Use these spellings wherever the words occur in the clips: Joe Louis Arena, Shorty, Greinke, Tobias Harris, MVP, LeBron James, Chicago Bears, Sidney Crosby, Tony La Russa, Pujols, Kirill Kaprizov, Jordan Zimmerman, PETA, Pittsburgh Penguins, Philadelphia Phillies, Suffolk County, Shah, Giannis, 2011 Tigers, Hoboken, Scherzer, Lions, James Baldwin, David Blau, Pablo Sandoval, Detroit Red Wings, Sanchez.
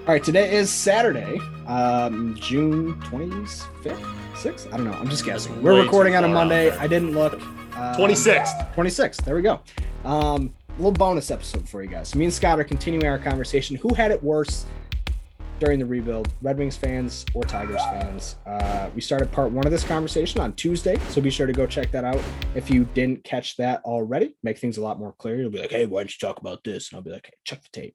All right, today is Saturday, June 25th, 6th? I don't know. I'm just guessing. We're recording on a Monday. I didn't look. 26th. There we go. A little bonus episode for you guys. Me and Scott are continuing our conversation. Who had it worse during the rebuild, Red Wings fans or Tigers fans? We started part one of this conversation on Tuesday, so be sure to go check that out. If you didn't catch that already, make things a lot more clear. You'll be like, hey, why don't you talk about this? And I'll be like, hey, check the tape.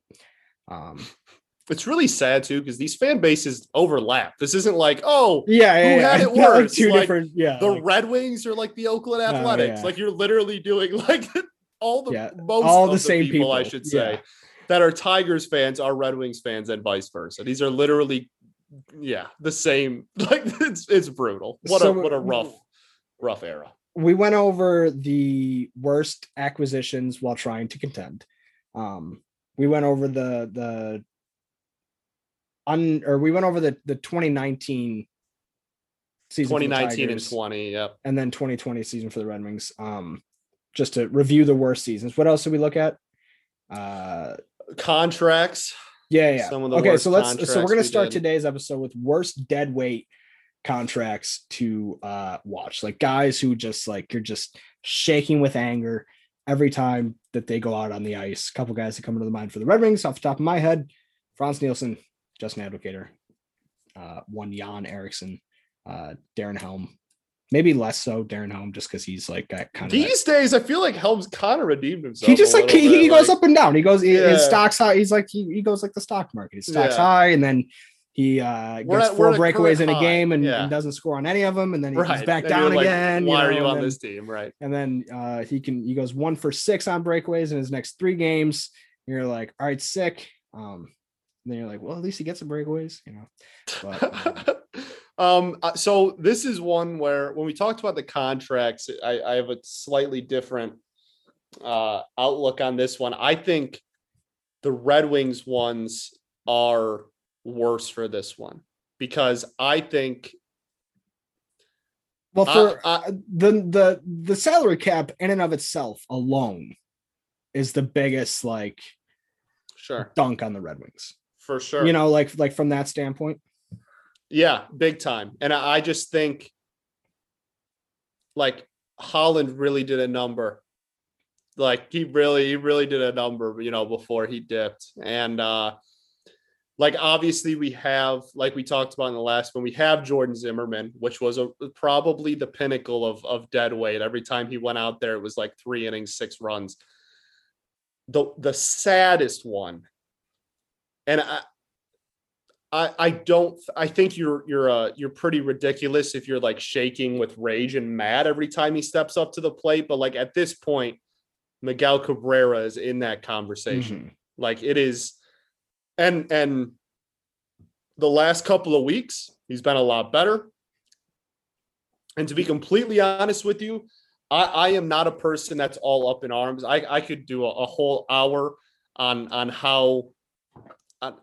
It's really sad, too, because these fan bases overlap. This isn't like, had it worse? Like different, the Red Wings are like the Oakland Athletics. Like, you're literally doing, like, most of the same people, I should say, that are Tigers fans are Red Wings fans and vice versa. These are literally, the same. Like, it's brutal. What a rough era. We went over the worst acquisitions while trying to contend. We went over the 2019 season, 2019 Tigers, and 20, yep, and then 2020 season for the Red Wings. Just to review the worst seasons. What else did we look at? Contracts. Yeah. Some of the worst contracts. So we're gonna start today's episode with worst dead weight contracts to watch, like guys who just like you're just shaking with anger every time that they go out on the ice. A couple guys that come into the mind for the Red Wings off the top of my head: Frans Nielsen, Justin Advocator, Jan Eriksson, Darren Helm. Maybe less so Darren Helm, just because he's like that kind of. These days, I feel like Helm's kind of redeemed himself. He just he goes up and down. He goes his stock's high. He's like he goes like the stock market. His stock's high, and then he gets four breakaways in a game and doesn't score on any of them, and then he's back down again. Why are you on this team? Right. And then he goes 1-for-6 on breakaways in his next three games. And you're like, all right, sick. And then you're like, well, at least he gets some breakaways, you know. But, so this is one where when we talked about the contracts, I have a slightly different outlook on this one. I think the Red Wings ones are worse for this one because I think. Well, for the salary cap in and of itself alone is the biggest dunk on the Red Wings. For sure. You know, like from that standpoint. Yeah, big time. And I just think like Holland really did a number. Like he really did a number, you know, before he dipped. And like, obviously we have, like we talked about in the last one, we have Jordan Zimmerman, which was probably the pinnacle of dead weight. Every time he went out there, it was like 3 innings, 6 runs. The saddest one. And I think you're pretty ridiculous if you're like shaking with rage and mad every time he steps up to the plate. But like at this point, Miguel Cabrera is in that conversation. Mm-hmm. Like it is. And the last couple of weeks, he's been a lot better. And to be completely honest with you, I am not a person that's all up in arms. I could do a whole hour on how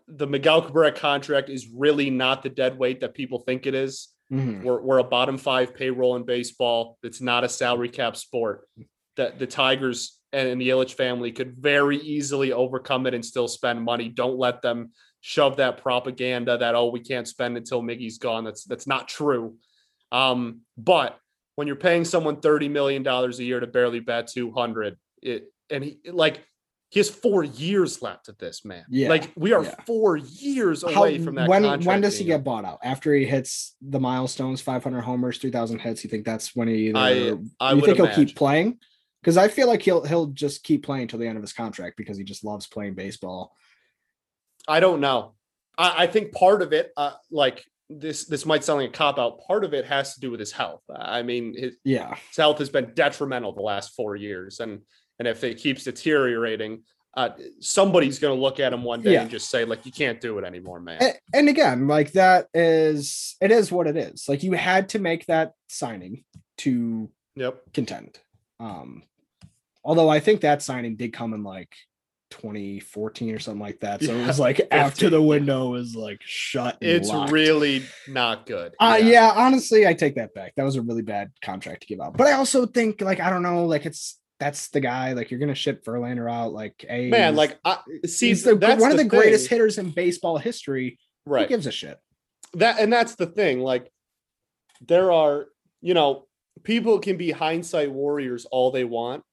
the Miguel Cabrera contract is really not the dead weight that people think it is. Mm-hmm. We're a bottom 5 payroll in baseball. It's not a salary cap sport. The Tigers and the Ilitch family could very easily overcome it and still spend money. Don't let them shove that propaganda that, we can't spend until Miggy's gone. That's not true. But when you're paying someone $30 million a year to barely bat 200, he has 4 years left at this, man. Yeah, like we are 4 years away from that. When does he get bought out? After he hits the milestones, 500 homers, 3,000 hits. You think that's when he? You think he'll keep playing? Because I feel like he'll just keep playing till the end of his contract because he just loves playing baseball. I don't know. I think part of it, this might sound like a cop out. Part of it has to do with his health. I mean, his health has been detrimental the last 4 years, and if it keeps deteriorating, somebody's going to look at him one day and just say, like, you can't do it anymore, man. And again, like, that is, it is what it is. Like, you had to make that signing to contend. Although I think that signing did come in like 2014 or something like that. So it was like 15. After the window was like shut. It's locked. Really not good. Yeah, honestly, I take that back. That was a really bad contract to give out. But I also think, like, I don't know, like, it's, that's the guy, like, you're going to ship Verlander out. Like, hey, man, like, he's that's one of the greatest hitters in baseball history. Right. Who gives a shit? And that's the thing. Like, there are, you know, people can be hindsight warriors all they want.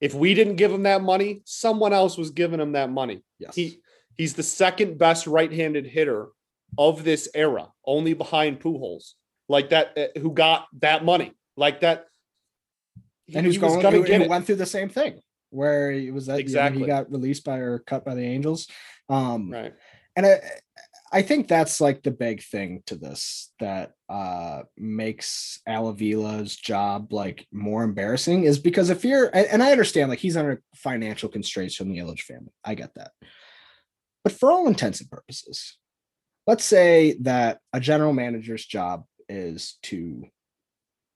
If we didn't give him that money, someone else was giving him that money. Yes. He's the second best right-handed hitter of this era, only behind Pujols, like that, who got that money like that. And who's going to went through the same thing where he was that exactly. He got released by or cut by the Angels. Right. And I think that's like the big thing to this that makes Al Avila's job like more embarrassing is because if you're, and I understand like he's under financial constraints from the Ilitch family. I get that. But for all intents and purposes, let's say that a general manager's job is to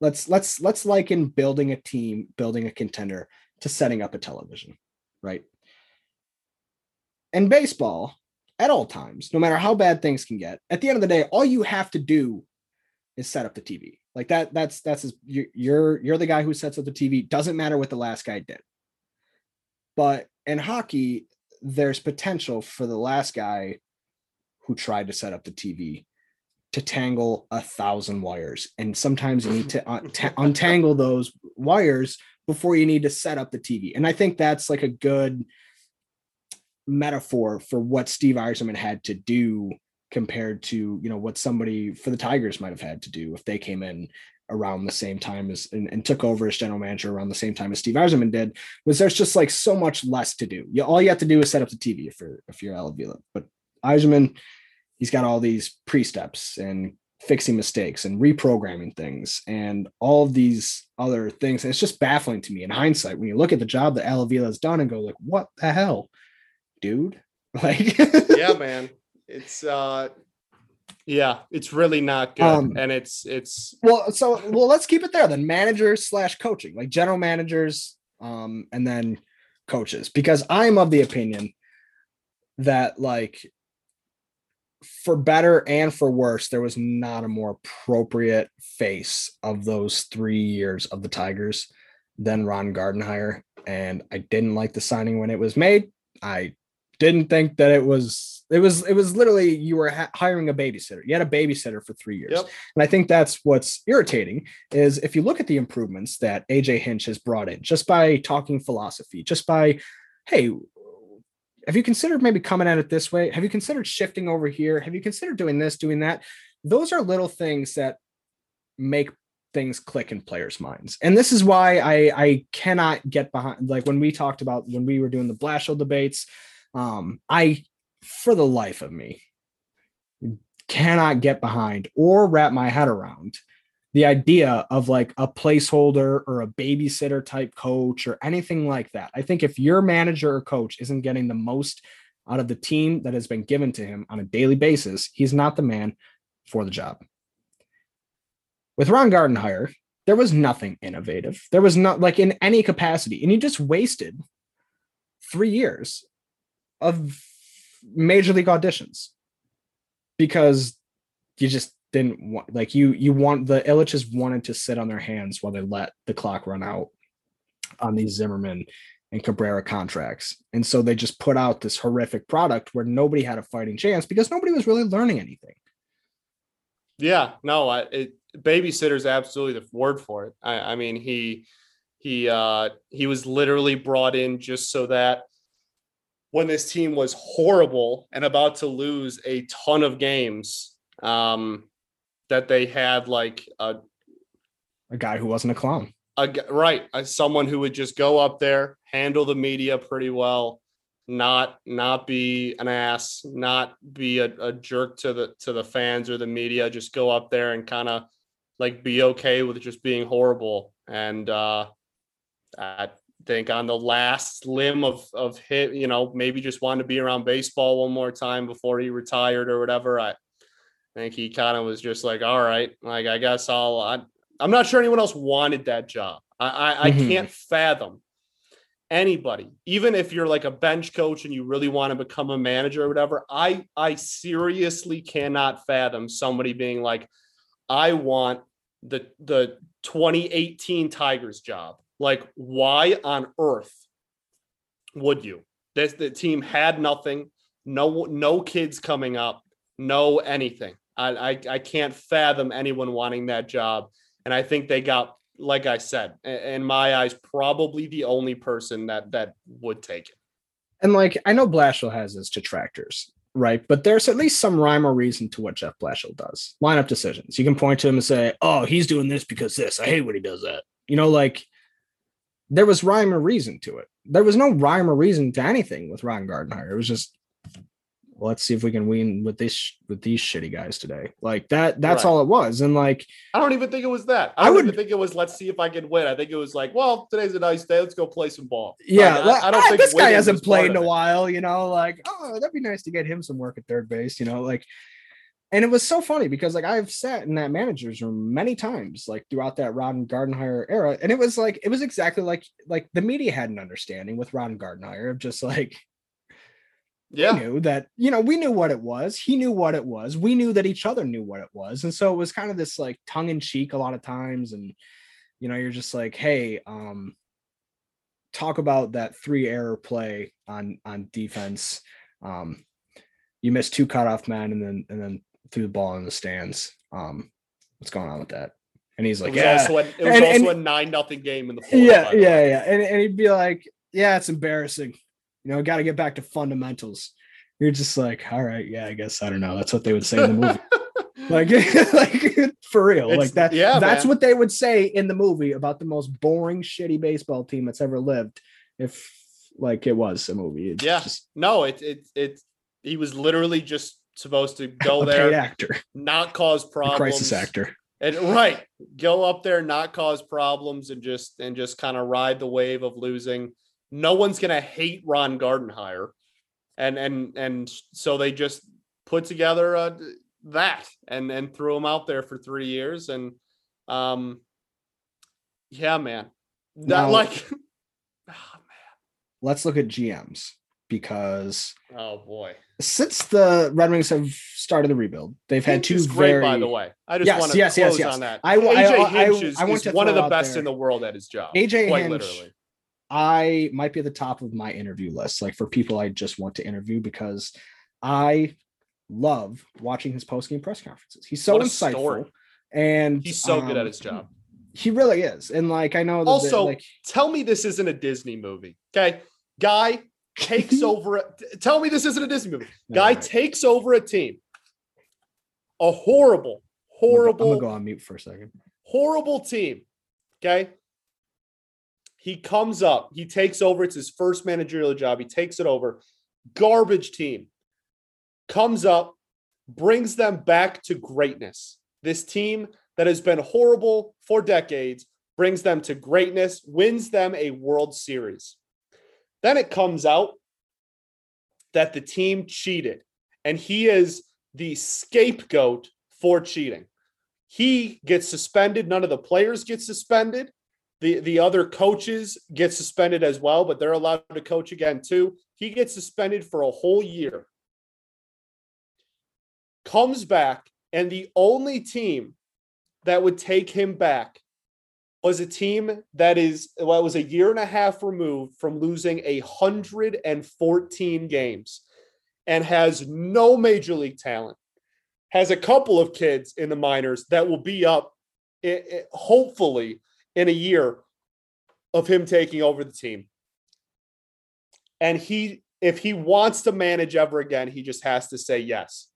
let's liken building a team, building a contender to setting up a television, right? In baseball, at all times, no matter how bad things can get, at the end of the day, all you have to do is set up the TV. Like that's you're the guy who sets up the TV. Doesn't matter what the last guy did. But in hockey, there's potential for the last guy who tried to set up the TV to tangle 1,000 wires. And sometimes you need to untangle those wires before you need to set up the TV. And I think that's like a good metaphor for what Steve Yzerman had to do compared to, you know, what somebody for the Tigers might have had to do if they came in around the same time as and took over as general manager around the same time as Steve Yzerman did, was there's just like so much less to do. All you have to do is set up the TV if you're Al Avila. But Yzerman, he's got all these pre-steps and fixing mistakes and reprogramming things and all of these other things. And it's just baffling to me in hindsight when you look at the job that Al Avila has done and go like, what the hell? Dude, like yeah, man, it's it's really not good. And it's well let's keep it there then. Managers / coaching, like general managers and then coaches, because I'm of the opinion that like for better and for worse there was not a more appropriate face of those 3 years of the Tigers than Ron Gardenhire, and I didn't like the signing when it was made. I didn't think that it was literally you were hiring a babysitter. You had a babysitter for 3 years. Yep. And I think that's what's irritating is if you look at the improvements that AJ Hinch has brought in just by talking philosophy, just by, hey, have you considered maybe coming at it this way? Have you considered shifting over here? Have you considered doing this, doing that? Those are little things that make things click in players' minds. And this is why I cannot get behind, like when we talked about when we were doing the Blashill debates, I, for the life of me, cannot get behind or wrap my head around the idea of like a placeholder or a babysitter type coach or anything like that. I think if your manager or coach isn't getting the most out of the team that has been given to him on a daily basis, he's not the man for the job. With Ron Gardenhire, there was nothing innovative. There was not like in any capacity. And you just wasted 3 years of major league auditions because you just didn't want, like you want the Ilitches wanted to sit on their hands while they let the clock run out on these Yzerman and Cabrera contracts. And so they just put out this horrific product where nobody had a fighting chance because nobody was really learning anything. Yeah, no, babysitter is absolutely the word for it. I mean, he was literally brought in just so that when this team was horrible and about to lose a ton of games, that they had like a guy who wasn't a clown, someone who would just go up there, handle the media pretty well, not be an ass, not be a jerk to the fans or the media, just go up there and kind of like be okay with just being horrible. And think on the last limb of hit, you know, maybe just wanted to be around baseball one more time before he retired or whatever. I think he kind of was just like, all right, like, I guess I'm not sure anyone else wanted that job. I can't fathom anybody, even if you're like a bench coach and you really want to become a manager or whatever. I seriously cannot fathom somebody being like, I want the 2018 Tigers job. Like, why on earth would you? The team had nothing, no kids coming up, no anything. I can't fathom anyone wanting that job. And I think they got, like I said, in my eyes, probably the only person that would take it. And like, I know Blashill has his detractors, right? But there's at least some rhyme or reason to what Jeff Blashill does. Lineup decisions. You can point to him and say, oh, he's doing this because this. I hate when he does that. You know, like, there was rhyme or reason to it. There was no rhyme or reason to anything with Ron Gardenhire. It was just, well, let's see if we can win with these shitty guys today. Like that's right. All it was. And like, I don't even think it was that. I wouldn't think it was, let's see if I can win. I think it was like, well, today's a nice day. Let's go play some ball. Yeah. Like, I don't think this guy hasn't played in a while, you know, like, oh, that'd be nice to get him some work at third base, you know, like. And it was so funny because, like, I've sat in that manager's room many times, like, throughout that Ron Gardenhire era. And it was exactly like the media had an understanding with Ron Gardenhire of just like, yeah, knew that, you know, we knew what it was. He knew what it was. We knew that each other knew what it was. And so it was kind of this like tongue in cheek a lot of times. And, you know, you're just like, hey, talk about that 3-error play on defense. You missed 2 cutoff men and then threw the ball in the stands. What's going on with that? And he's like, yeah, it was also a 9-0 game in the fourth. Yeah. And he'd be like, yeah, it's embarrassing. You know, got to get back to fundamentals. You're just like, all right, yeah, I guess, I don't know. That's what they would say in the movie. like for real, it's, like that. Yeah, that's what they would say in the movie about the most boring, shitty baseball team that's ever lived. If like it was a movie. It's he was literally just supposed to go there, actor, not cause problems, a crisis actor, and right, go up there, not cause problems, and just kind of ride the wave of losing. No one's gonna hate Ron Gardenhire, and so they just put together that and threw him out there for 3 years, and yeah, man, that like, oh man, let's look at GMs. Because oh boy, since the Red Wings have started the rebuild, they've had two very great, by the way. I just want to close on that. AJ Hinch is one of the best in the world at his job. AJ Hinch, literally, I might be at the top of my interview list, like for people I just want to interview, because I love watching his post-game press conferences. He's so insightful, and he's so good at his job. He really is. And like, I know that also, like, tell me this isn't a Disney movie, okay, guy? Takes over. Tell me this isn't a Disney movie. Guy takes over a team. A horrible. I'm gonna go on mute for a second. Horrible team. Okay. He comes up. He takes over. It's his first managerial job. He takes it over. Garbage team. Comes up. Brings them back to greatness. This team that has been horrible for decades brings them to greatness. Wins them a World Series. Then it comes out that the team cheated, and he is the scapegoat for cheating. He gets suspended. None of the players get suspended. The other coaches get suspended as well, but they're allowed to coach again too. He gets suspended for a whole year. Comes back, and the only team that would take him back was a team that was a year and a half removed from losing 114 games and has no major league talent, has a couple of kids in the minors that will be up, hopefully, in a year of him taking over the team. And he, if he wants to manage ever again, he just has to say yes.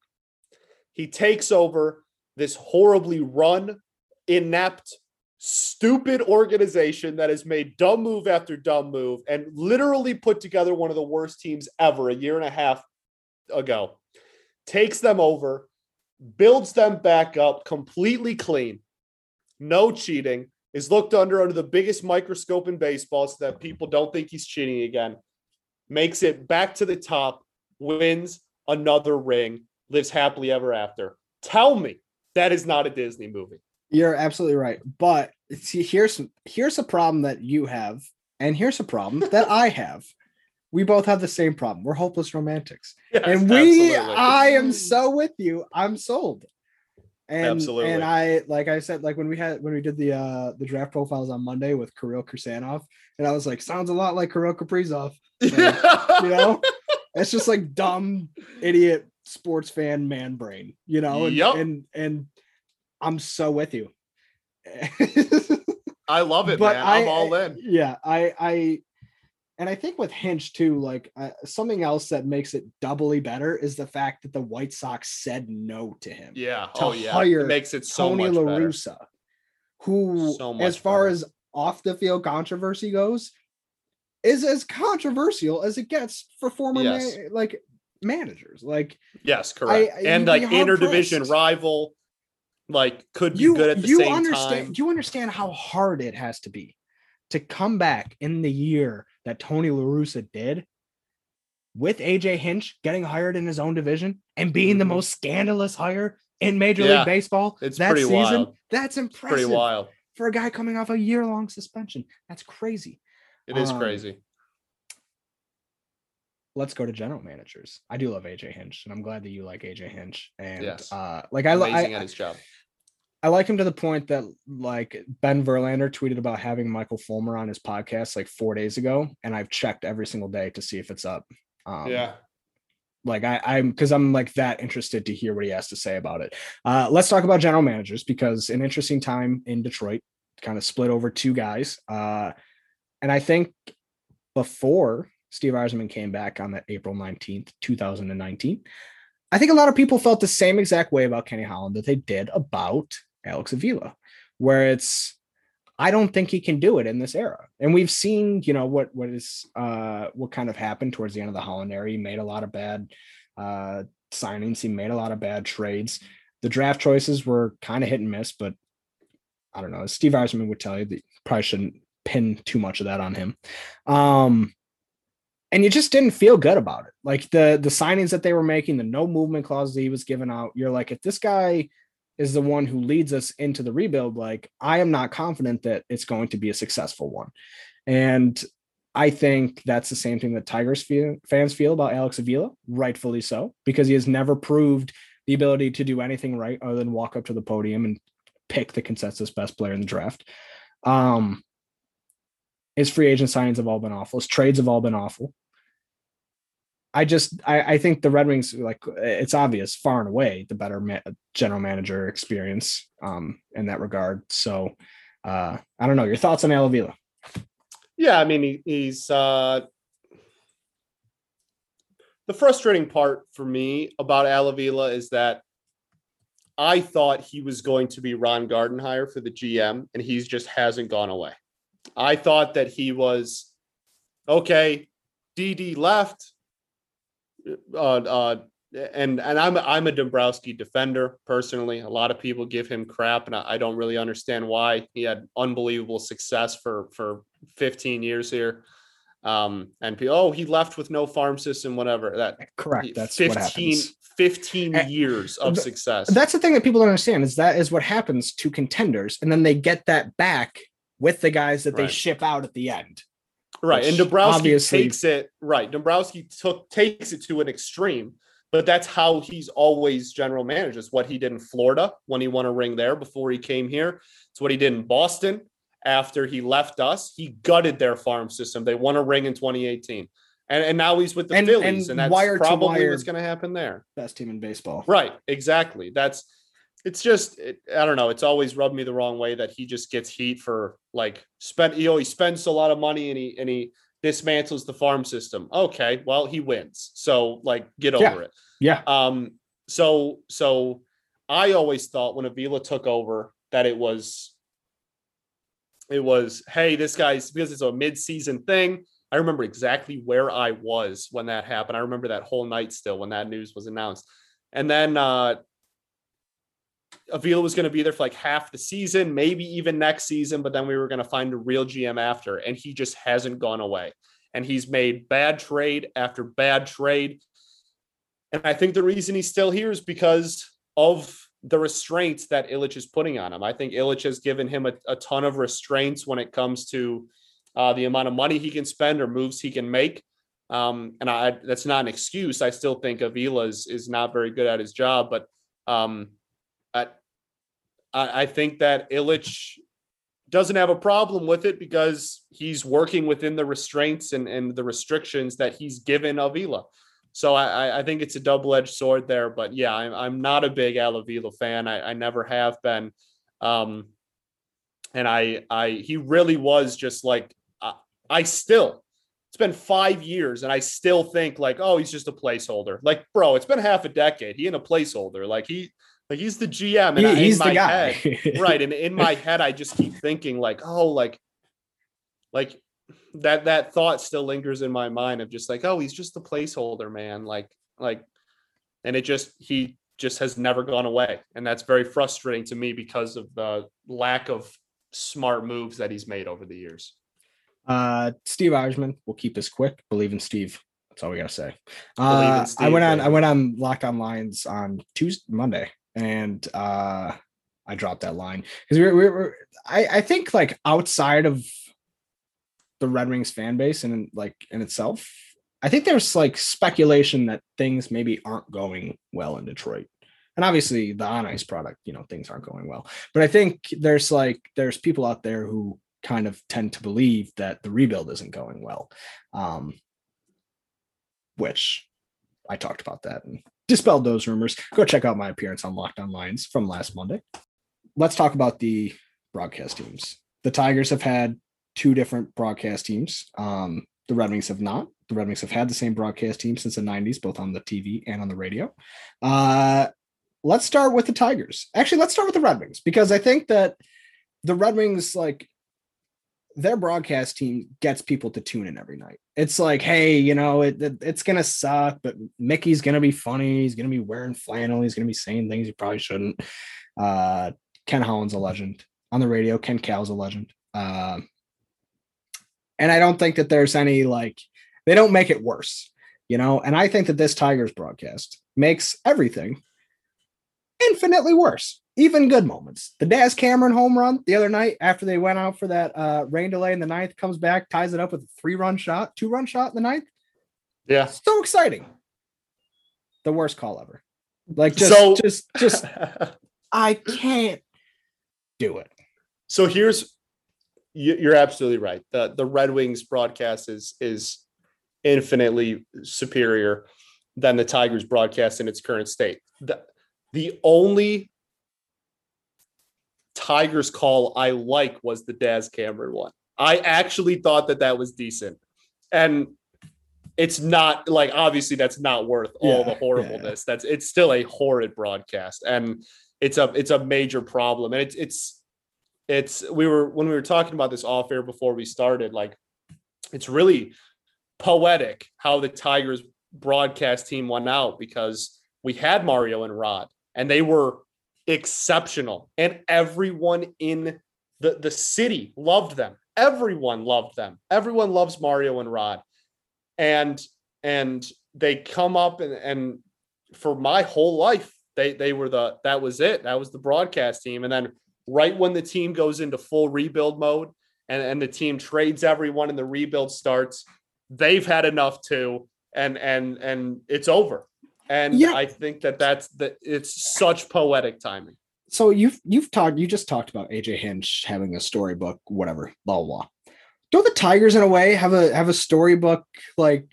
He takes over this horribly run, inept, stupid organization that has made dumb move after dumb move and literally put together one of the worst teams ever a year and a half ago, takes them over, builds them back up completely clean, no cheating, is looked under the biggest microscope in baseball so that people don't think he's cheating again, makes it back to the top, wins another ring, lives happily ever after. Tell me that is not a Disney movie. You're absolutely right. But see, here's a problem that you have, and here's a problem that I have. We both have the same problem. We're hopeless romantics. Yes, and I am so with you. I'm sold. And, absolutely. And I, like I said, like when we did the draft profiles on Monday with Kirill Kursanov, and I was like, sounds a lot like Kirill Kaprizov. And, you know, it's just like dumb idiot sports fan man brain, you know, and, yep. and I'm so with you. I love it, but man. I'm all in. Yeah. And I think with Hinch too, like something else that makes it doubly better is the fact that the White Sox said no to him. Yeah. Oh yeah. Hire it makes it so Tony much La Russa, who so as far better. As off the field controversy goes is as controversial as it gets for former yes. Managers. Like, yes, correct. And like interdivision pressed. Rival, like could be you, good at the you same understand, time. You understand how hard it has to be to come back in the year that Tony La Russa did with AJ Hinch getting hired in his own division and being the most scandalous hire in Major League Baseball that season. Wild. That's impressive. Pretty wild. For a guy coming off a year-long suspension. That's crazy. It is crazy. Let's go to general managers. I do love AJ Hinch, and I'm glad that you like AJ Hinch. And yes. Amazing at his job. I like him to the point that like Ben Verlander tweeted about having Michael Fulmer on his podcast like 4 days ago. And I've checked every single day to see if it's up. I'm like that interested to hear what he has to say about it. Let's talk about general managers, because an interesting time in Detroit, kind of split over two guys. And I think before Steve Yzerman came back on that April 19th, 2019, I think a lot of people felt the same exact way about Kenny Holland that they did about Alex Avila, where it's, I don't think he can do it in this era. And we've seen, you know, what kind of happened towards the end of the Holland era. He made a lot of bad signings. He made a lot of bad trades. The draft choices were kind of hit and miss, but I don't know. Steve Yzerman would tell you that you probably shouldn't pin too much of that on him. And you just didn't feel good about it. Like the signings that they were making, the no movement clauses that he was giving out, you're like, if this guy is the one who leads us into the rebuild, like I am not confident that it's going to be a successful one. And I think that's the same thing that Tigers fans feel about Alex Avila, rightfully so, because he has never proved the ability to do anything right other than walk up to the podium and pick the consensus best player in the draft. His free agent signings have all been awful. His trades have all been awful. I think the Red Wings, like it's obvious, far and away the better general manager experience in that regard. So I don't know your thoughts on Al Avila. Yeah, I mean he's the frustrating part for me about Al Avila is that I thought he was going to be Ron Gardenhire for the GM, and he just hasn't gone away. I thought that he was, okay, DD left, and I'm a Dombrowski defender, personally. A lot of people give him crap, and I don't really understand why. He had unbelievable success for 15 years here. And people, he left with no farm system, whatever. Correct. That's 15, what happens. 15 years of success. That's the thing that people don't understand is that is what happens to contenders, and then they get that back with the guys that they ship out at the end. Right. And Dombrowski takes it. Right. Dombrowski takes it to an extreme, but that's how he's always general manager. It's what he did in Florida when he won a ring there before he came here. It's what he did in Boston after he left us. He gutted their farm system. They won a ring in 2018. And now he's with the Phillies. And that's probably what's going to happen there. Best team in baseball. Right. Exactly. I don't know. It's always rubbed me the wrong way that he just gets heat for he spends a lot of money and he dismantles the farm system. Okay. Well, he wins. So get over it. Yeah. So I always thought when Avila took over that it was, hey, this guy's, because it's a mid-season thing. I remember exactly where I was when that happened. I remember that whole night still when that news was announced. And then, Avila was going to be there for like half the season, maybe even next season, but then we were going to find a real GM after, and he just hasn't gone away. And he's made bad trade after bad trade. And I think the reason he's still here is because of the restraints that Ilitch is putting on him. I think Ilitch has given him a ton of restraints when it comes to the amount of money he can spend or moves he can make. And that's not an excuse. I still think Avila is not very good at his job, but I think that Ilitch doesn't have a problem with it because he's working within the restraints and the restrictions that he's given Avila. So I think it's a double-edged sword there, but yeah, I'm not a big Al Avila fan. I never have been. And he really was just like, it's been 5 years and I still think like, oh, he's just a placeholder. Like, bro, it's been half a decade. He ain't a placeholder. Like he's the GM. And he's the guy. Head, right. And in my head, I just keep thinking like, oh, like, that thought still lingers in my mind of just like, oh, he's just the placeholder, man. Like, and he just has never gone away. And that's very frustrating to me because of the lack of smart moves that he's made over the years. Steve Yzerman, we'll keep this quick. Believe in Steve. That's all we got to say. I went on Locked On Lions on Monday and, I dropped that line because I think like outside of the Red Wings fan base and like in itself, I think there's like speculation that things maybe aren't going well in Detroit. And obviously the on ice product, you know, things aren't going well, but I think there's people out there who kind of tend to believe that the rebuild isn't going well. Which I talked about that and dispelled those rumors. Go check out my appearance on Locked On Lines from last Monday. Let's talk about the broadcast teams. The Tigers have had two different broadcast teams. The Red Wings have not. The Red Wings have had the same broadcast team since the 90s, both on the TV and on the radio. Let's start with the Tigers. Actually, let's start with the Red Wings, because I think that the Red Wings, like their broadcast team gets people to tune in every night. It's like, hey, you know, it's going to suck, but Mickey's going to be funny. He's going to be wearing flannel. He's going to be saying things you probably shouldn't. Ken Holland's a legend on the radio. Ken Cal's a legend. And I don't think that there's any, like, they don't make it worse, you know? And I think that this Tigers broadcast makes everything infinitely worse, even good moments. The Daz Cameron home run the other night after they went out for that rain delay in the ninth, comes back, ties it up with a 2-run shot in the ninth. Yeah. So exciting. The worst call ever. Like, just I can't do it. So here's... You're absolutely right. The Red Wings broadcast is infinitely superior than the Tigers broadcast in its current state. The only Tigers call I like was the Daz Cameron one. I actually thought that was decent. And it's not like, obviously that's not worth all the horribleness. Yeah. It's still a horrid broadcast and it's a major problem. And we were talking about this off air before we started, like it's really poetic how the Tigers broadcast team won out, because we had Mario and Rod and they were exceptional and everyone in the city loved them. Everyone loved them. Everyone loves Mario and Rod. And they come up and for my whole life, they were that was it. That was the broadcast team. And then right when the team goes into full rebuild mode and the team trades everyone and the rebuild starts, they've had enough too. And it's over. And yeah. I think that's it's such poetic timing. So you just talked about AJ Hinch having a storybook, whatever, blah, blah, blah. Don't the Tigers in a way have a storybook, like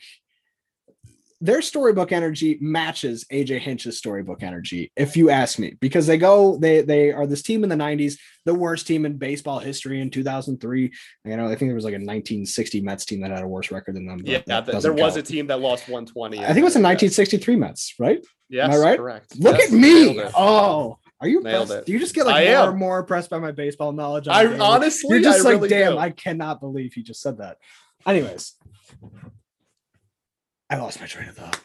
their storybook energy matches AJ Hinch's storybook energy, if you ask me, because they are this team in the 90s, the worst team in baseball history in 2003. You know, I think there was like a 1960 Mets team that had a worse record than them. Yeah, there was a team that lost 120. I think it was a 1963 Mets, right? Yes, am I right? Correct. Look at me. Oh, are you impressed? Do you just get like more impressed by my baseball knowledge? I honestly, you're just really damn, do. I cannot believe he just said that. Anyways. I lost my train of thought.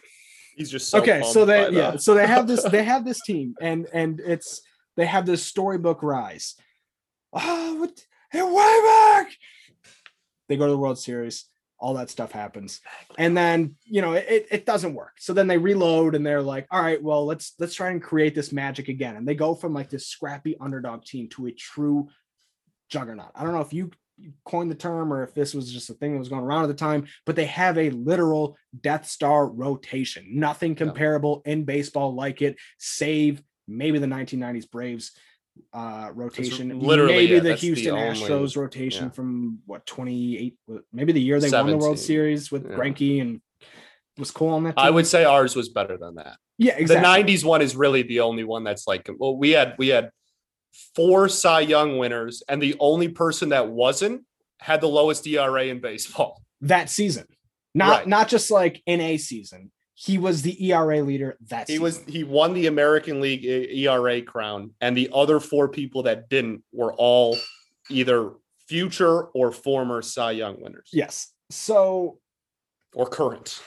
He's just so okay. So they have this team, and it's They have this storybook rise. Oh, hey, way back. They go to the World Series. All that stuff happens. And then, you know, it doesn't work. So then they reload and they're like, all right, well, let's try and create this magic again. And they go from like this scrappy underdog team to a true juggernaut. I don't know if you coined the term or if this was just a thing that was going around at the time, but they have a literal Death Star rotation. Nothing comparable in baseball like it, save maybe the 1990s Braves rotation, literally, maybe the Houston Astros rotation from what 28, maybe the year they 17. Won the World Series with Greinke and was Cole on that team? I would say ours was better than that. Yeah, exactly. The 90s one is really the only one that's like, well, we had 4 Cy Young winners, and the only person that wasn't had the lowest ERA in baseball that season. Not just like in a season. He was the ERA leader that season. He won the American League ERA crown, and the other 4 people that didn't were all either future or former Cy Young winners. Yes. So or current.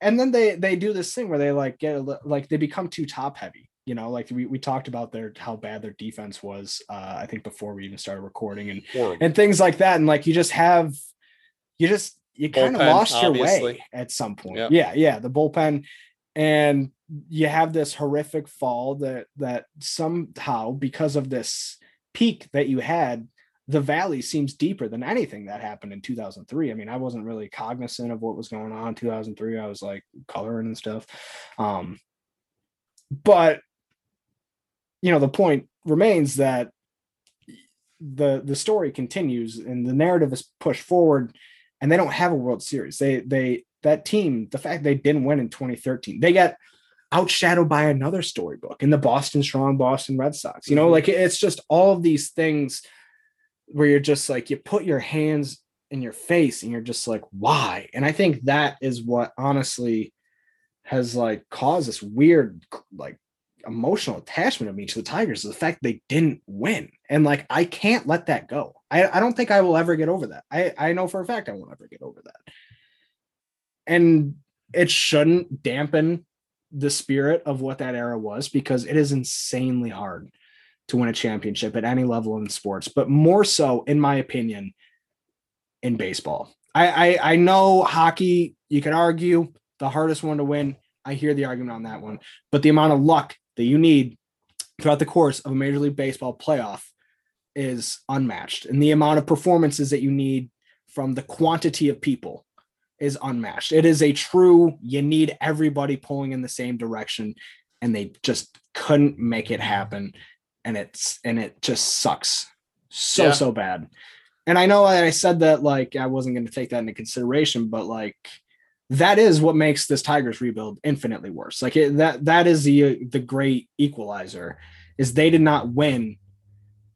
And then they do this thing where they like get like they become too top heavy. You know, like we talked about how bad their defense was, I think before we even started recording and things like that. And like you kind of lost your way at some point. Yep. Yeah, the bullpen. And you have this horrific fall that somehow, because of this peak that you had, the valley seems deeper than anything that happened in 2003. I mean, I wasn't really cognizant of what was going on in 2003. I was like coloring and stuff. But, you know, the point remains that the story continues and the narrative is pushed forward. And they don't have a World Series. That team, the fact they didn't win in 2013, they got outshadowed by another storybook in the Boston Red Sox. You know, like it's just all of these things where you're just like, you put your hands in your face and you're just like, why? And I think that is what honestly has like caused this weird, like emotional attachment of me to the Tigers, the fact they didn't win. And like, I can't let that go. I don't think I will ever get over that. I know for a fact I won't ever get over that. And it shouldn't dampen the spirit of what that era was, because it is insanely hard to win a championship at any level in sports, but more so, in my opinion, in baseball. I know hockey, you could argue the hardest one to win. I hear the argument on that one, but the amount of luck that you need throughout the course of a Major League Baseball playoff is unmatched. And the amount of performances that you need from the quantity of people is unmatched. It is a true, you need everybody pulling in the same direction, and they just couldn't make it happen. And it just sucks so bad. And I know I said that, like, I wasn't going to take that into consideration, but like, that is what makes this Tigers rebuild infinitely worse. Like that is the great equalizer, is they did not win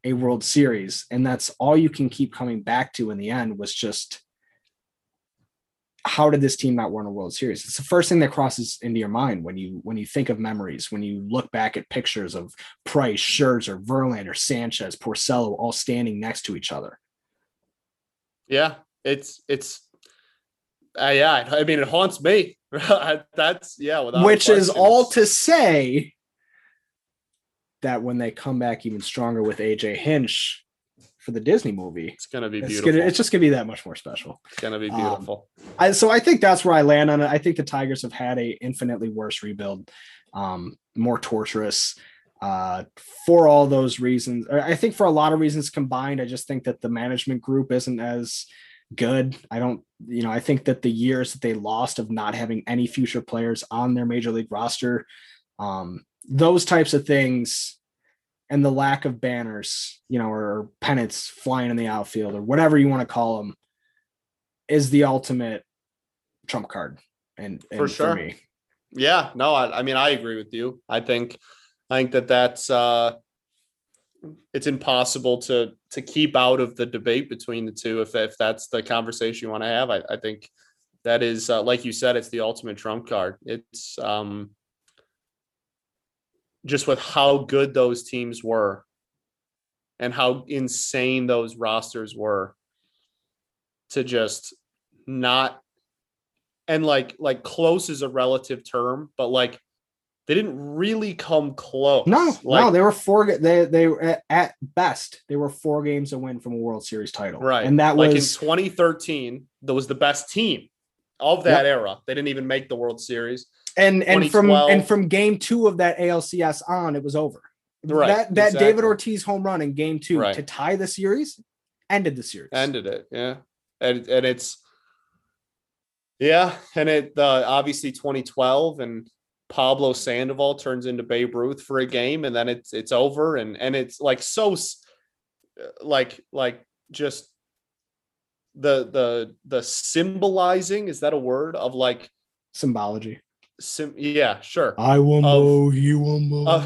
a World Series. And that's all you can keep coming back to in the end, was just, how did this team not win a World Series? It's the first thing that crosses into your mind when you think of memories, when you look back at pictures of Price, Scherzer, Verlander, Sanchez, Porcello, all standing next to each other. Yeah. I mean, it haunts me. Which is all to say that when they come back even stronger with AJ Hinch for the Disney movie, it's going to be beautiful. It's just going to be that much more special. It's going to be beautiful. So I think that's where I land on it. I think the Tigers have had a infinitely worse rebuild, more torturous, for all those reasons. I think for a lot of reasons combined, I just think that the management group isn't as good. I think that the years that they lost of not having any future players on their Major League roster, those types of things, and the lack of banners, you know, or pennants flying in the outfield, or whatever you want to call them, is the ultimate trump card. And for sure. For me. Yeah, no, I mean, I agree with you. I think that's it's impossible to keep out of the debate between the two. If that's the conversation you want to have, I think that is, like you said, it's the ultimate trump card. It's just with how good those teams were and how insane those rosters were, to just not, and like close is a relative term, but like They didn't really come close. No, they were four. They were at best, they were four games a win from a World Series title. Right. And that was in 2013, that was the best team of that era. They didn't even make the World Series. And from game two of that ALCS on, it was over. Right. That David Ortiz home run in game two to tie the series ended the series. Ended it. Yeah. And it's. Yeah. And it obviously 2012 and Pablo Sandoval turns into Babe Ruth for a game, and then it's over. And it's like, so like just the symbolizing, is that a word of like symbology? Yeah, sure. I will know you will know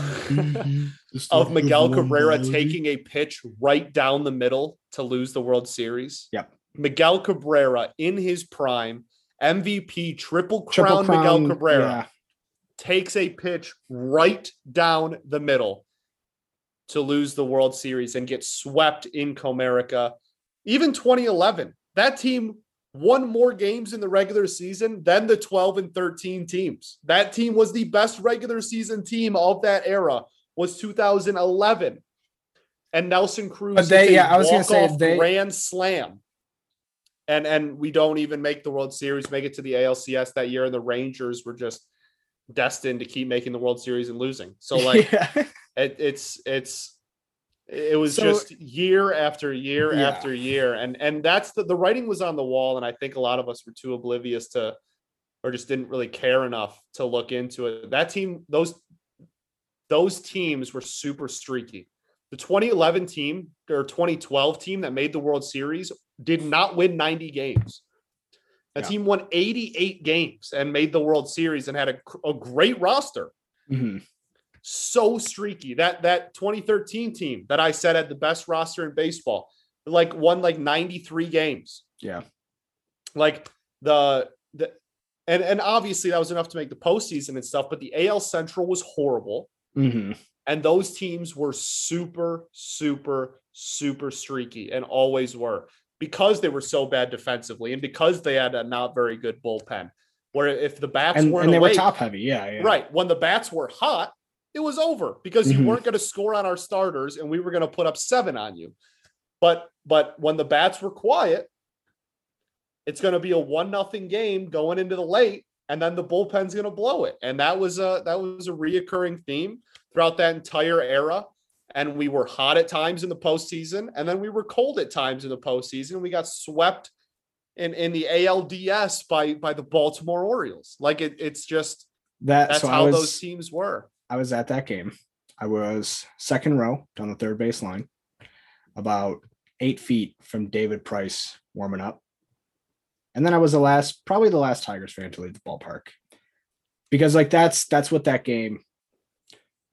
of Miguel Cabrera taking a pitch right down the middle to lose the World Series. Yep. Miguel Cabrera in his prime, MVP, Triple Crown Miguel Cabrera takes a pitch right down the middle to lose the World Series and get swept in Comerica. Even 2011, that team won more games in the regular season than the 12 and 13 teams. That team was the best regular season team of that era, was 2011. And Nelson Cruz was a grand slam. And we don't even make the World Series, make it to the ALCS that year. And the Rangers were just destined to keep making the World Series and losing. So like it was just year after year after year. And that's the writing was on the wall. And I think a lot of us were too oblivious to, or just didn't really care enough to look into it. That team, those teams were super streaky. The 2011 team or 2012 team that made the World Series did not win 90 games. That team won 88 games and made the World Series and had a great roster. Mm-hmm. So streaky. That 2013 team that I said had the best roster in baseball, like won like 93 games. Yeah. Like and obviously that was enough to make the postseason and stuff, but the AL Central was horrible. Mm-hmm. And those teams were super, super, super streaky and always were, because they were so bad defensively and because they had a not very good bullpen, where if the bats weren't awake, were top heavy. Yeah. Right. When the bats were hot, it was over because you weren't going to score on our starters and we were going to put up 7 on you. But when the bats were quiet, it's going to be a 1-0 game going into the late, and then the bullpen's going to blow it. And that was a reoccurring theme throughout that entire era. And we were hot at times in the postseason, and then we were cold at times in the postseason. We got swept in the ALDS by the Baltimore Orioles. Like it's just that's how those teams were. I was at that game. I was second row down the third base line, about 8 feet from David Price warming up, and then I was probably the last Tigers fan to leave the ballpark, because like that's what that game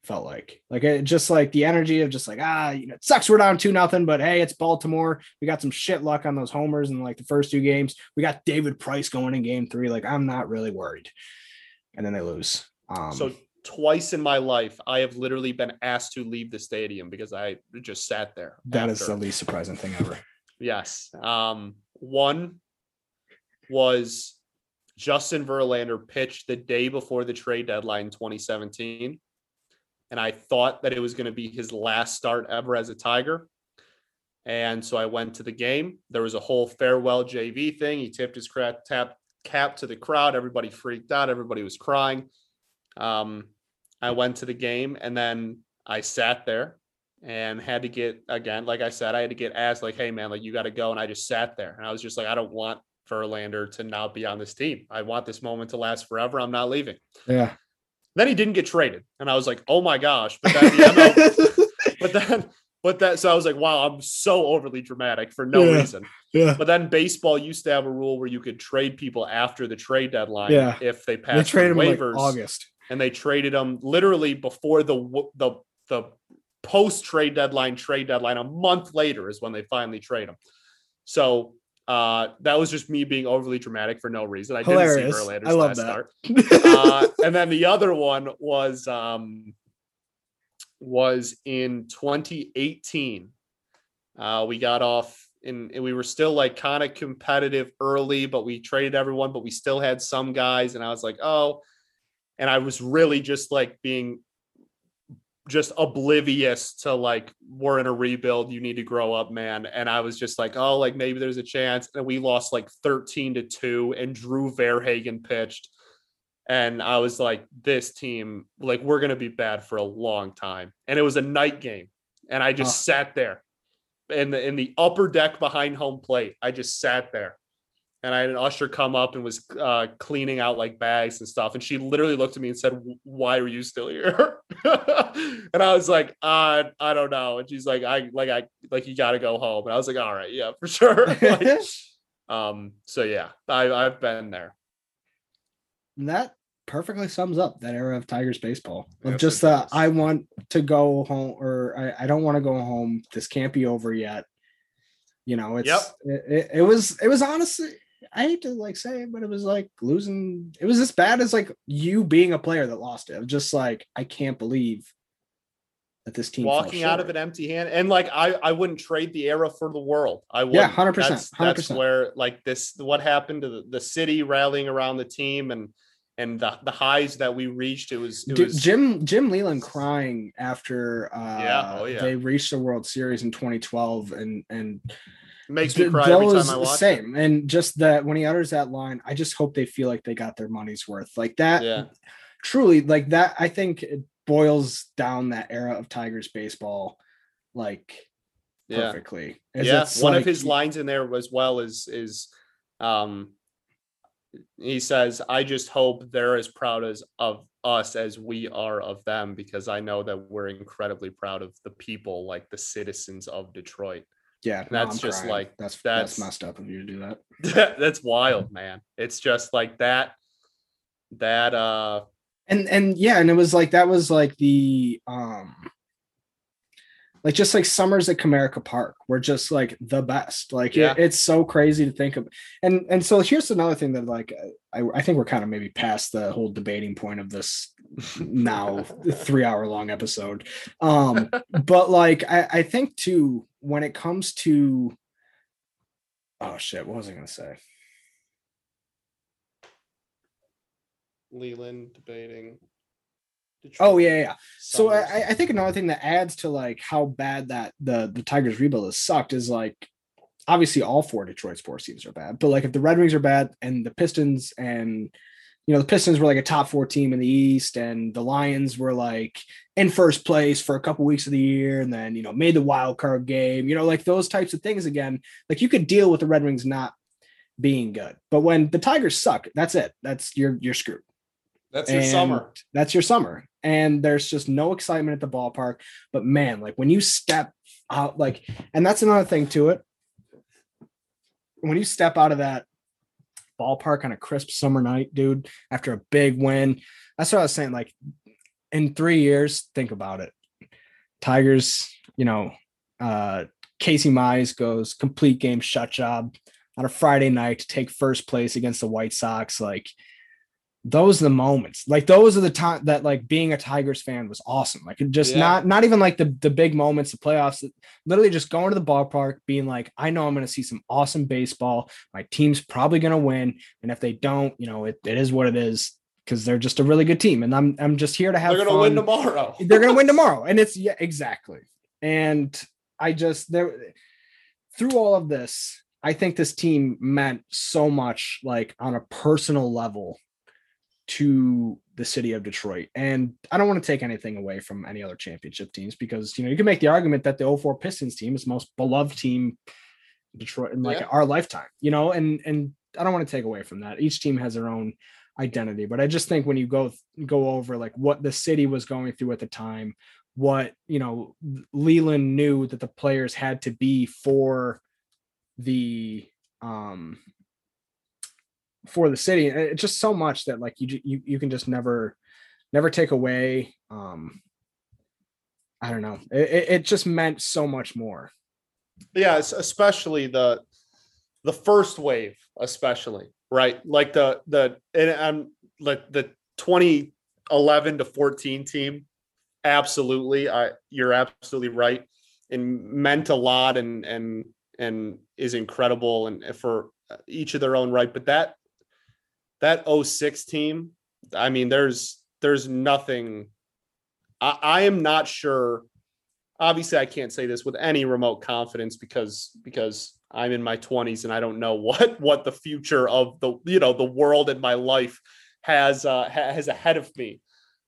felt like it just like the energy of just like, it sucks we're down 2-0, but hey, it's Baltimore. We got some shit luck on those homers in like the first 2 games. We got David Price going in game 3. Like, I'm not really worried. And then they lose. So twice in my life, I have literally been asked to leave the stadium because I just sat there. That is the least surprising thing ever. Yes. One was Justin Verlander pitched the day before the trade deadline in 2017. And I thought that it was going to be his last start ever as a Tiger. And so I went to the game. There was a whole farewell JV thing. He tipped his cap to the crowd. Everybody freaked out. Everybody was crying. I went to the game, and then I sat there and had to get, again, like I said, I had to get asked, like, hey, man, like, you got to go. And I just sat there. And I was just like, I don't want Verlander to not be on this team. I want this moment to last forever. I'm not leaving. Yeah. Then he didn't get traded. And I was like, oh my gosh. But then, so I was like, wow, I'm so overly dramatic for no reason. Yeah. But then baseball used to have a rule where you could trade people after the trade deadline if they passed the waivers. Like August. And they traded them literally before the post-trade deadline, a month later is when they finally trade them. So that was just me being overly dramatic for no reason. I didn't see Verlander's last start. And then the other one was in 2018. We got off and we were still like kind of competitive early, but we traded everyone, but we still had some guys. And I was like, oh, And I was really just like being just oblivious to like, we're in a rebuild. You need to grow up, man. And I was just like, oh, like maybe there's a chance. And we lost like 13-2 and Drew Verhagen pitched. And I was like, this team, like, we're going to be bad for a long time. And it was a night game. And I just sat there in the upper deck behind home plate. I just sat there. And I had an usher come up and was cleaning out like bags and stuff. And she literally looked at me and said, why are you still here? And I was like, I don't know. And she's like, I you got to go home. And I was like, all right, yeah, for sure. Like, so yeah, I've been there. And that perfectly sums up that era of Tigers baseball. Yes, just the, I want to go home, or I don't want to go home. This can't be over yet. You know, it's, it was honestly, I hate to like say it, but it was like losing. It was as bad as like you being a player that lost it. It was just like, I can't believe that this team walking out of an empty hand. And like, I wouldn't trade the era for the world. I would. Yeah, 100%. That's where like this, what happened to the city rallying around the team and the highs that we reached. It was Jim Leland crying after they reached the World Series in 2012 and it makes me cry every time I watch it. And just that when he utters that line, I just hope they feel like they got their money's worth like that. Yeah. Truly like that. I think it boils down that era of Tigers baseball. Like perfectly. Yeah. One of his lines in there as well is he says, I just hope they're as proud of us as we are of them, because I know that we're incredibly proud of the people, like the citizens of Detroit. Yeah. And that's just crying. Like, that's messed up of you to do that. That's wild, man. It's just like that. And it was like, that was like the, like just like summers at Comerica Park were just like the best. Like it's so crazy to think of. And so here's another thing that like, I think we're kind of maybe past the whole debating point of this now 3 hour long episode. But like, I think too, when it comes to, oh shit, what was I going to say? Leland debating. Detroit. Oh yeah. So I think another thing that adds to like how bad that the Tigers rebuild has sucked is like, obviously all four Detroit's four teams are bad, but like if the Red Wings are bad and the Pistons and, you know, the Pistons were like a top four team in the East and the Lions were like in first place for a couple weeks of the year. And then, you know, made the wild card game, you know, like those types of things again, like you could deal with the Red Wings not being good, but when the Tigers suck, that's it. That's you're screwed. That's your summer. And there's just no excitement at the ballpark. But man, like when you step out, like, and that's another thing to it. When you step out of that ballpark on a crisp summer night, dude, after a big win, that's what I was saying. Like in 3 years, think about it. Tigers, you know, Casey Mize goes complete game shut job on a Friday night to take first place against the White Sox. Like, those are the moments, like those are the time that like being a Tigers fan was awesome. Like just not even like the big moments, the playoffs, literally just going to the ballpark being like, I know I'm going to see some awesome baseball. My team's probably going to win. And if they don't, you know, it is what it is. Cause they're just a really good team. And I'm just here to have fun. They're going to win tomorrow. They're going to win tomorrow. And it's exactly. And I just, through all of this, I think this team meant so much like on a personal level to the city of Detroit. And I don't want to take anything away from any other championship teams because, you know, you can make the argument that the 04 Pistons team is the most beloved team in Detroit in like our lifetime, you know, and I don't want to take away from that. Each team has their own identity, but I just think when you go over like what the city was going through at the time, what, you know, Leland knew that the players had to be for the city. It's just so much that like you can just never take away. I don't know. It just meant so much more. Yeah. Especially the first wave, especially, right? Like the 2011-14 team. Absolutely. You're absolutely right. And meant a lot and is incredible. And for each of their own right, but that 06 team, I mean, there's there's nothing. I am not sure. Obviously, I can't say this with any remote confidence because I'm in my 20s and I don't know what the future of the world and my life has ahead of me.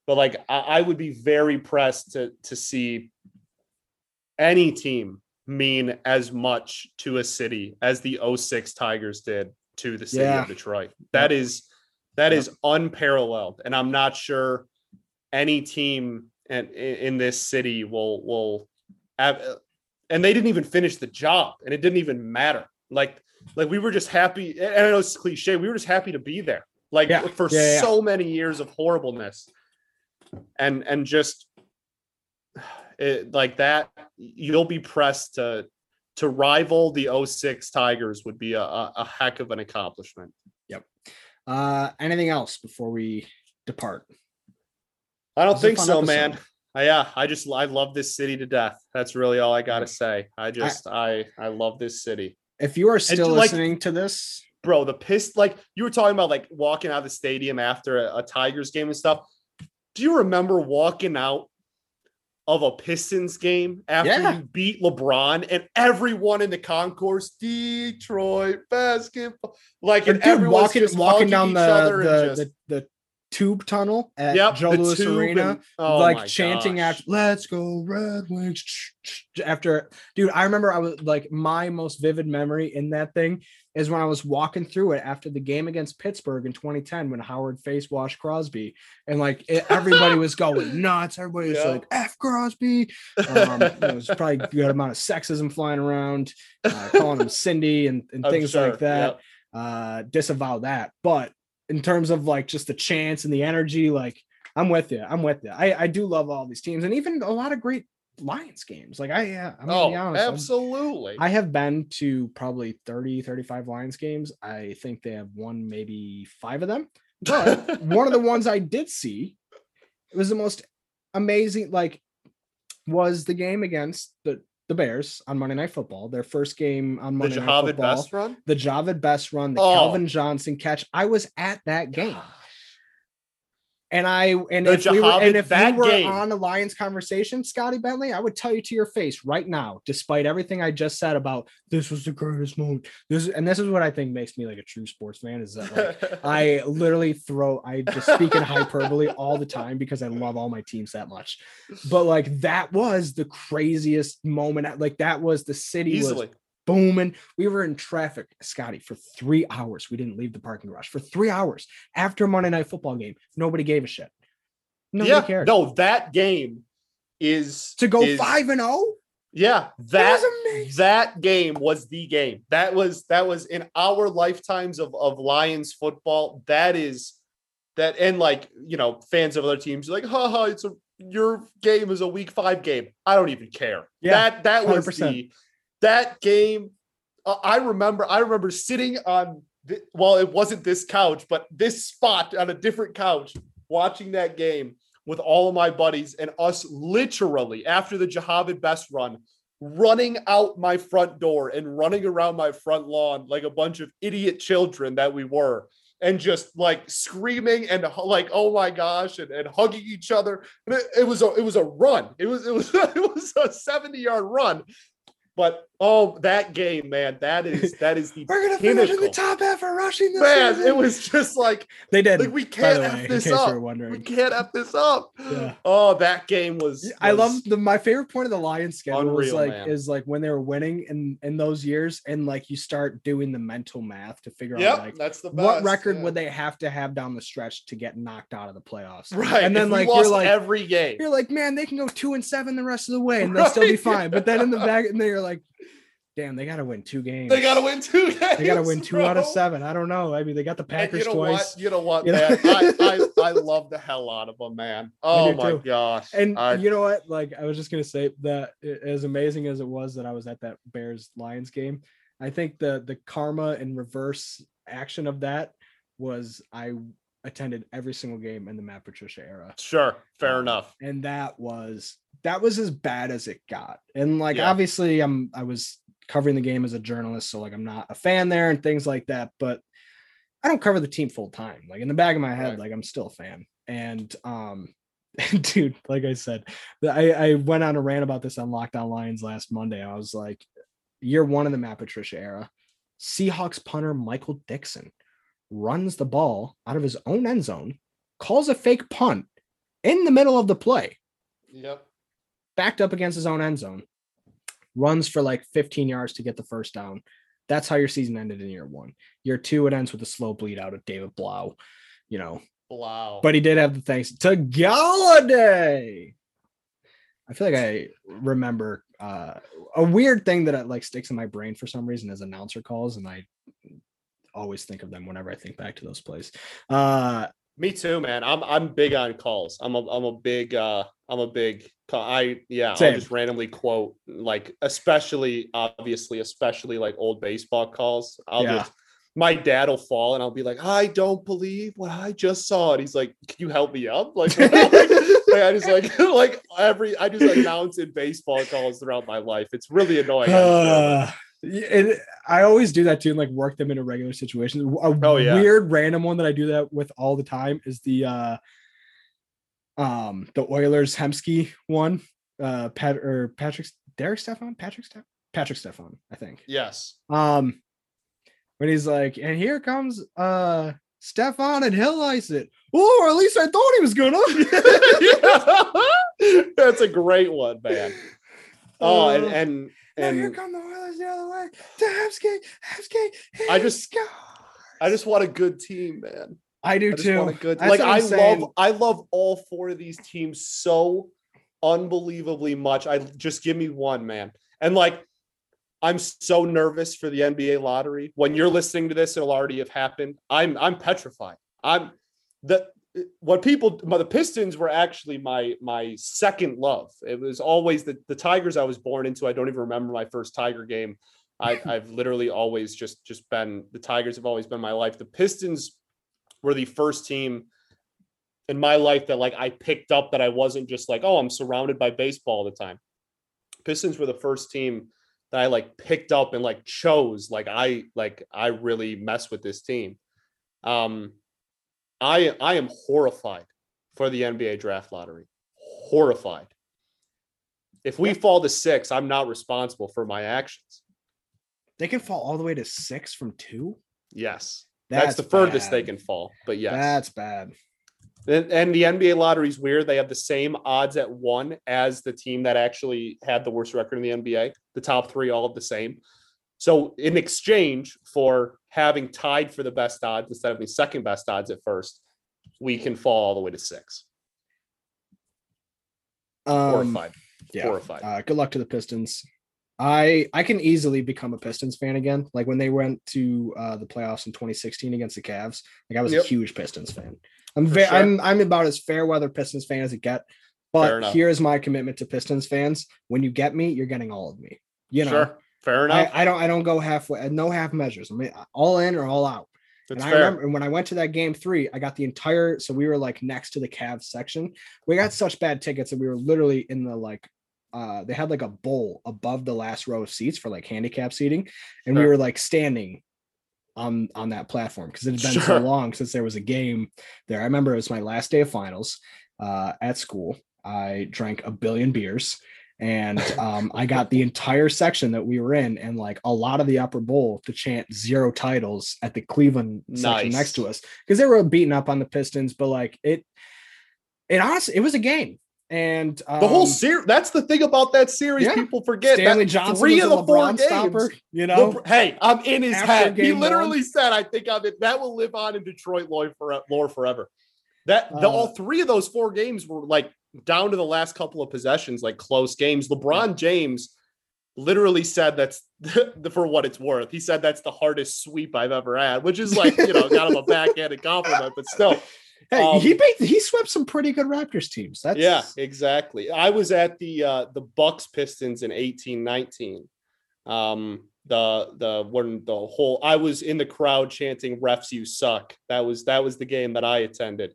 But I would be very pressed to see any team mean as much to a city as the 2006 Tigers did to the city of Detroit. That is unparalleled, and I'm not sure any team in this city will have, and they didn't even finish the job, and it didn't even matter. Like we were just happy. And I know it's cliche. We were just happy to be there. For so many years of horribleness, and just it, like that, you'll be pressed to rival the 2006 Tigers would be a heck of an accomplishment. Yep. Anything else before we depart? I don't think so, man. I love this city to death. That's really all I gotta say. I love this city. If you are still listening to this, bro, the piss, you were talking about walking out of the stadium after a Tigers game and stuff. Do you remember walking out of a Pistons game after you beat LeBron and everyone in the concourse, Detroit basketball, and everyone walking down the tube tunnel at Joe Louis Arena, chanting after "Let's go Red Wings." After, dude, I remember I was my most vivid memory in that thing is when I was walking through it after the game against Pittsburgh in 2010 when Howard face washed Crosby, and everybody was going nuts. Everybody was like "F Crosby." There was probably a good amount of sexism flying around, calling him Cindy and things like that. Yep. Disavow that, but. In terms of just the chance and the energy, I'm with you. I do love all these teams and even a lot of great Lions games. I'm going to be honest. Absolutely. I have been to probably 30, 35 Lions games. I think they have won maybe 5 of them. But one of the ones I did see, it was the most amazing, was the game against the Bears on Monday Night Football, their first game on Monday Night Football. The Jahvid Best run, the Calvin Johnson catch. I was at that game. And if we were on a Lions conversation, Scotty Bentley, I would tell you to your face right now, despite everything I just said about this was the greatest moment. This is what I think makes me a true sports fan is that I literally I just speak in hyperbole all the time because I love all my teams that much. But that was the craziest moment. That was the city was booming. We were in traffic, Scotty, for 3 hours. We didn't leave the parking garage for 3 hours after a Monday Night Football game. Nobody gave a shit. Nobody cared. No, that game is to go 5-0. Yeah, that game was the game. That was in our lifetimes of Lions football. That is that, and fans of other teams are your game is a week 5 game. I don't even care. Yeah, that was 100%. That game, I remember sitting on, it wasn't this couch, but this spot on a different couch, watching that game with all of my buddies and us literally, after the Jahvid Best run, running out my front door and running around my front lawn like a bunch of idiot children that we were, and just screaming and oh my gosh, and hugging each other. And it was a run. It was a 70-yard run. But that game, man, that is the we're gonna pinnacle. Finish in the top half of rushing this man season. It was just they did. We can't F this up. We can't F this up. Yeah. Oh, that game was. I love my favorite point of the Lions schedule unreal, was when they were winning in those years, and you start doing the mental math to figure out that's the best. What record would they have to have down the stretch to get knocked out of the playoffs? Right, and then you're every game, you're man, they can go 2-7 the rest of the way and they'll still be fine. But then in the back, and they're damn, they got to win 2 games. They got to win 2 out of 7. I don't know. I mean, they got the Packers twice. You know what, man? I love the hell out of them, man. Oh, my gosh. And you know what? I was just going to say that as amazing as it was that I was at that Bears-Lions game, I think the karma and reverse action of that was I attended every single game in the Matt Patricia era. Sure. Fair enough. And that was as bad as it got. And obviously I was covering the game as a journalist. So I'm not a fan there and things like that, but I don't cover the team full time. In the back of my head, I'm still a fan. And dude, like I said, I went on a rant about this on Locked On Lions last Monday. I was like, year one of the Matt Patricia era, Seahawks punter Michael Dixon runs the ball out of his own end zone, calls a fake punt in the middle of the play. Yep. Backed up against his own end zone, runs for like 15 yards to get the first down. That's how your season ended in year one. Year two, it ends with a slow bleed out of David Blau, you know. Wow. But he did have the thanks to Galladay. I feel like I remember a weird thing that like sticks in my brain for some reason is announcer calls, and I always think of them whenever I think back to those plays. Me too, man. I'm big on calls. I'll just randomly quote, like, especially like old baseball calls. My dad will fall and I'll be like, I don't believe what I just saw. And he's like, can you help me up? I just announce in baseball calls throughout my life. It's really annoying. I always do that too. And like work them into regular situations. Weird random one that I do that with all the time is the Oilers Hemsky one, Patrick Stefan, I think. Yes. When he's like, and here comes Stefan, and he'll ice it. Or at least I thought he was gonna. That's a great one, man. Oh, and here come the Oilers the other way. Hemsky, I just want a good team, man. I do too. Want a good, like I love all four of these teams so unbelievably much. I just give me one, man, and like. I'm so nervous for the NBA lottery. When you're listening to this, it'll already have happened. I'm petrified. The Pistons were actually my second love. It was always the Tigers I was born into. I don't even remember my first Tiger game. I've literally always just been, the Tigers have always been my life. The Pistons were the first team in my life that like I picked up that I wasn't just like, oh, I'm surrounded by baseball all the time. Pistons were the first team that I like picked up and like chose, I really mess with this team. I am horrified for the NBA draft lottery. Horrified. If we fall to 6, I'm not responsible for my actions. They can fall all the way to 6 from 2. Yes. That's the furthest they can fall, but yes. That's bad. And the NBA lottery is weird. They have the same odds at 1 as the team that actually had the worst record in the NBA. The top 3 all have the same. So in exchange for having tied for the best odds instead of the second best odds at first, we can fall all the way to 6. Horrified. Yeah. Horrified. Good luck to the Pistons. I can easily become a Pistons fan again. Like when they went to the playoffs in 2016 against the Cavs, like I was a huge Pistons fan. I'm about as fair weather Pistons fan as it get, but here's my commitment to Pistons fans. When you get me, you're getting all of me, you know, sure. Fair enough. I don't go halfway, no half measures. I mean, all in or all out. That's fair. Remember, and when I went to that game 3, I got the entire, so we were like next to the Cavs section. We got such bad tickets that we were literally in the, like, they had like a bowl above the last row of seats for like handicap seating. And we were like standing on that platform because it had been so long since there was a game there. I remember it was my last day of finals at school. I drank 1 billion beers and I got the entire section that we were in and like a lot of the upper bowl to chant 0 titles at the Cleveland section next to us because they were beating up on the Pistons, but like it honestly, it was a game. And the whole series, that's the thing about that series. Yeah. People forget Stanley Johnson, 3 of the LeBron 4 games, stopper, you know, hey, I'm in his head. He literally said, I think I'm in, that will live on in Detroit lore forever. That all 3 of those 4 games were like down to the last couple of possessions, like close games. LeBron James literally said that's for what it's worth. He said, that's the hardest sweep I've ever had, which is like, you know, got him a backhanded compliment, but still. Hey, he swept some pretty good Raptors teams. That's... Yeah, exactly. I was at the Bucks Pistons in 1819. I was in the crowd chanting "Refs, you suck." That was the game that I attended.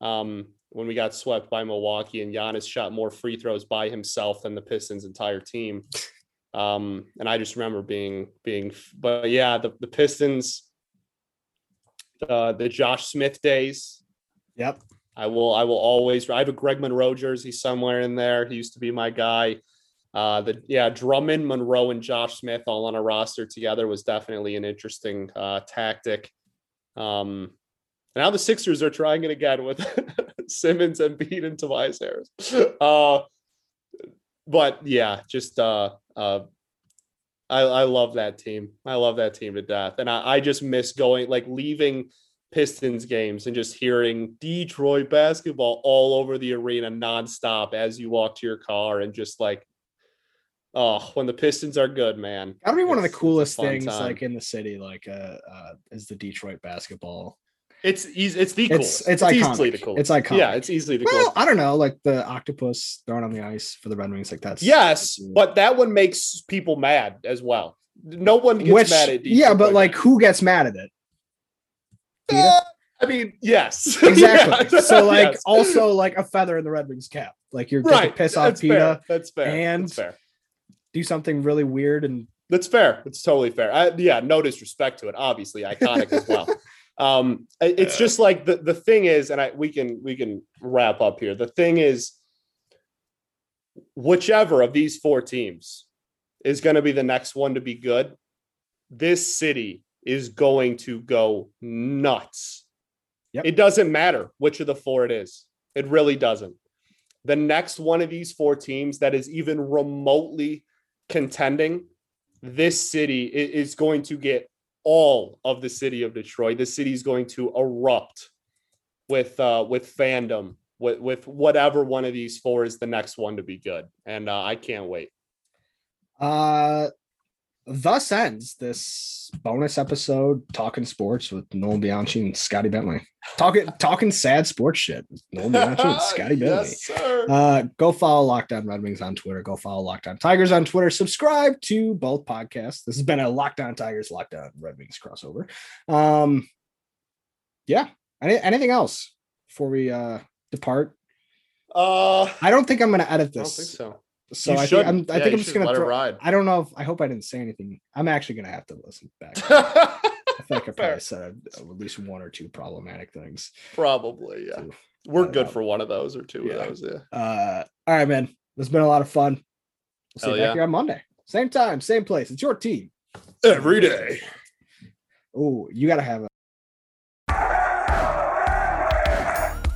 When we got swept by Milwaukee and Giannis shot more free throws by himself than the Pistons' entire team. And I just remember the Pistons, the Josh Smith days. Yep. I will always. I have a Greg Monroe jersey somewhere in there. He used to be my guy. Drummond, Monroe, and Josh Smith all on a roster together was definitely an interesting tactic. Now the Sixers are trying it again with Simmons, Embiid, and Tobias Harris. I love that team. I love that team to death. And I just miss going, like, leaving Pistons games and just hearing Detroit basketball all over the arena nonstop as you walk to your car, and just like, oh, when the Pistons are good, man. That'd be one of the coolest things time. Like in the city, like is the Detroit basketball. It's the coolest. It's iconic. Easily the coolest. It's iconic. Yeah, it's easily the coolest. Well, I don't know, like the octopus thrown on the ice for the Red Wings, like that's yes, crazy. But that one makes people mad as well. No one gets mad at Detroit. Yeah, but like who gets mad at it? I mean, yes. Exactly. Yeah. So like yes. Also like a feather in the Red Wings cap. Like you're going to piss off PETA. That's fair. And that's fair. Do something really weird, and that's fair. It's totally fair. No disrespect to it. Obviously iconic as well. It's just like the thing is, and we can wrap up here. The thing is, whichever of these four teams is going to be the next one to be good, this city is going to go nuts. Yep. It doesn't matter which of the four it is. It really doesn't. The next one of these four teams that is even remotely contending, this city is going to get all of the city of Detroit. The city is going to erupt with fandom, with whatever one of these four is the next one to be good. And I can't wait. Thus ends this bonus episode talking sports with Noel Bianchi and Scotty Bentley. Talking sad sports shit. Noel Bianchi and Scotty Bentley. Yes, sir. Go follow Locked On Red Wings on Twitter. Go follow Locked On Tigers on Twitter. Subscribe to both podcasts. This has been a Locked On Tigers, Locked On Red Wings crossover. Anything else before we depart? I don't think I'm going to edit this. I don't think so. So I think I'm just going to throw it ride. I don't know if I hope I didn't say anything. I'm actually going to have to listen back. I think I probably said at least one or two problematic things. Probably. Yeah. We're good for one of those or two of those. Yeah. All right, man. It's been a lot of fun. We'll see you back here on Monday. Same time, same place. It's your team every day. Oh, you got to have a.